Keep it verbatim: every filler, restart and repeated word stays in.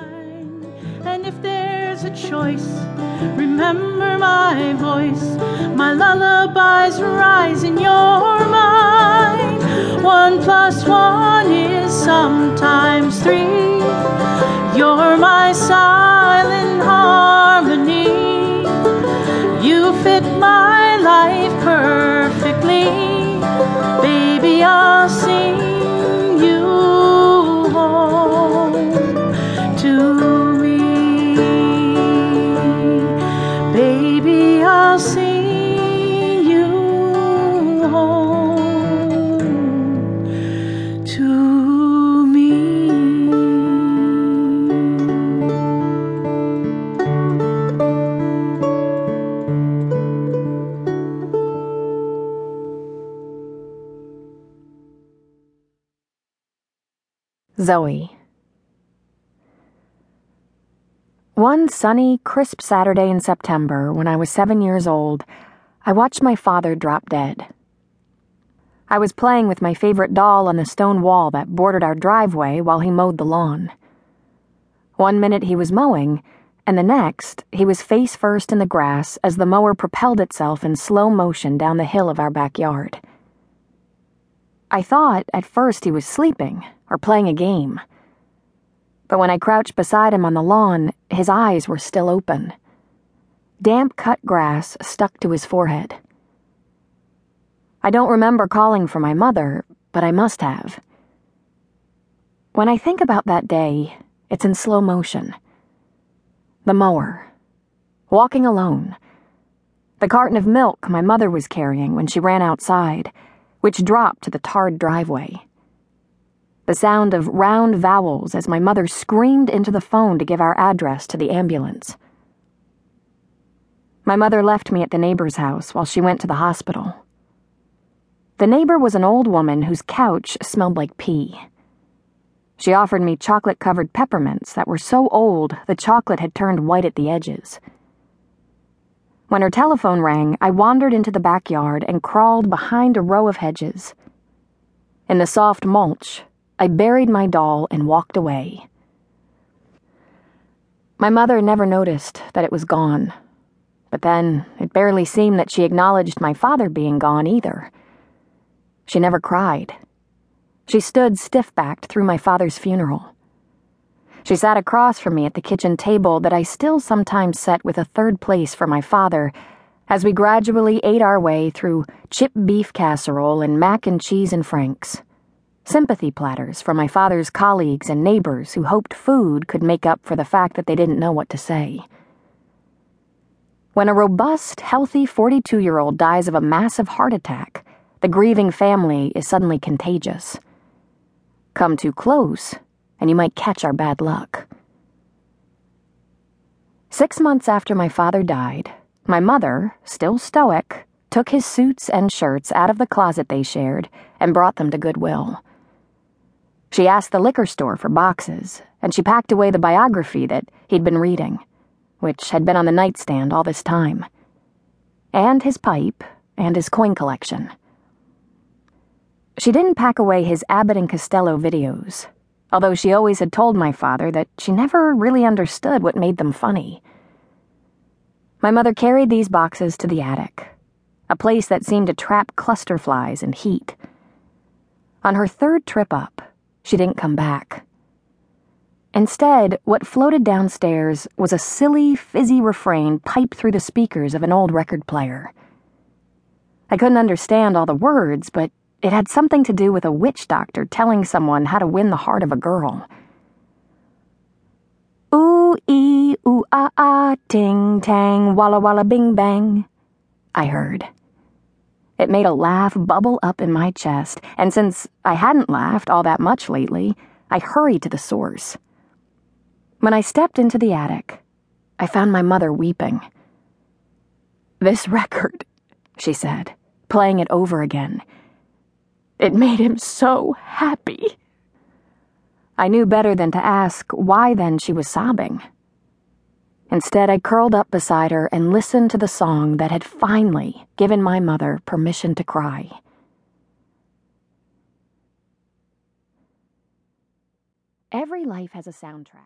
mine. And if there's a choice, remember my voice. My lullabies rise in your mind. One plus one is sometimes three. You're my silent harmony. You fit my life perfectly. Baby, I'll sing you home to me. Baby, I'll sing you home to me. Zoe. One sunny, crisp Saturday in September, when I was seven years old, I watched my father drop dead. I was playing with my favorite doll on the stone wall that bordered our driveway while he mowed the lawn. One minute he was mowing, and the next he was face first in the grass as the mower propelled itself in slow motion down the hill of our backyard. I thought at first he was sleeping or playing a game. But when I crouched beside him on the lawn, his eyes were still open. Damp cut grass stuck to his forehead. I don't remember calling for my mother, but I must have. When I think about that day, it's in slow motion. The mower. Walking alone. The carton of milk my mother was carrying when she ran outside, which dropped to the tarred driveway. The sound of round vowels as my mother screamed into the phone to give our address to the ambulance. My mother left me at the neighbor's house while she went to the hospital. The neighbor was an old woman whose couch smelled like pee. She offered me chocolate-covered peppermints that were so old the chocolate had turned white at the edges. When her telephone rang, I wandered into the backyard and crawled behind a row of hedges. In the soft mulch, I buried my doll and walked away. My mother never noticed that it was gone, but then it barely seemed that she acknowledged my father being gone either. She never cried. She stood stiff-backed through my father's funeral. She sat across from me at the kitchen table that I still sometimes set with a third place for my father as we gradually ate our way through chipped beef casserole and mac and cheese and franks, sympathy platters for my father's colleagues and neighbors who hoped food could make up for the fact that they didn't know what to say. When a robust, healthy forty-two-year-old dies of a massive heart attack, the grieving family is suddenly contagious. Come too close, and you might catch our bad luck. Six months after my father died, my mother, still stoic, took his suits and shirts out of the closet they shared and brought them to Goodwill. She asked the liquor store for boxes, and she packed away the biography that he'd been reading, which had been on the nightstand all this time, and his pipe and his coin collection. She didn't pack away his Abbott and Costello videos, although she always had told my father that she never really understood what made them funny. My mother carried these boxes to the attic, a place that seemed to trap clusterflies and heat. On her third trip up, she didn't come back. Instead, what floated downstairs was a silly, fizzy refrain piped through the speakers of an old record player. I couldn't understand all the words, but it had something to do with a witch doctor telling someone how to win the heart of a girl. Ooh-ee, ooh-ah-ah, ting-tang, walla-walla, bing-bang, I heard. It made a laugh bubble up in my chest, and since I hadn't laughed all that much lately, I hurried to the source. When I stepped into the attic, I found my mother weeping. "This record," she said, playing it over again. "It made him so happy." I knew better than to ask why then she was sobbing. Instead, I curled up beside her and listened to the song that had finally given my mother permission to cry. Every life has a soundtrack.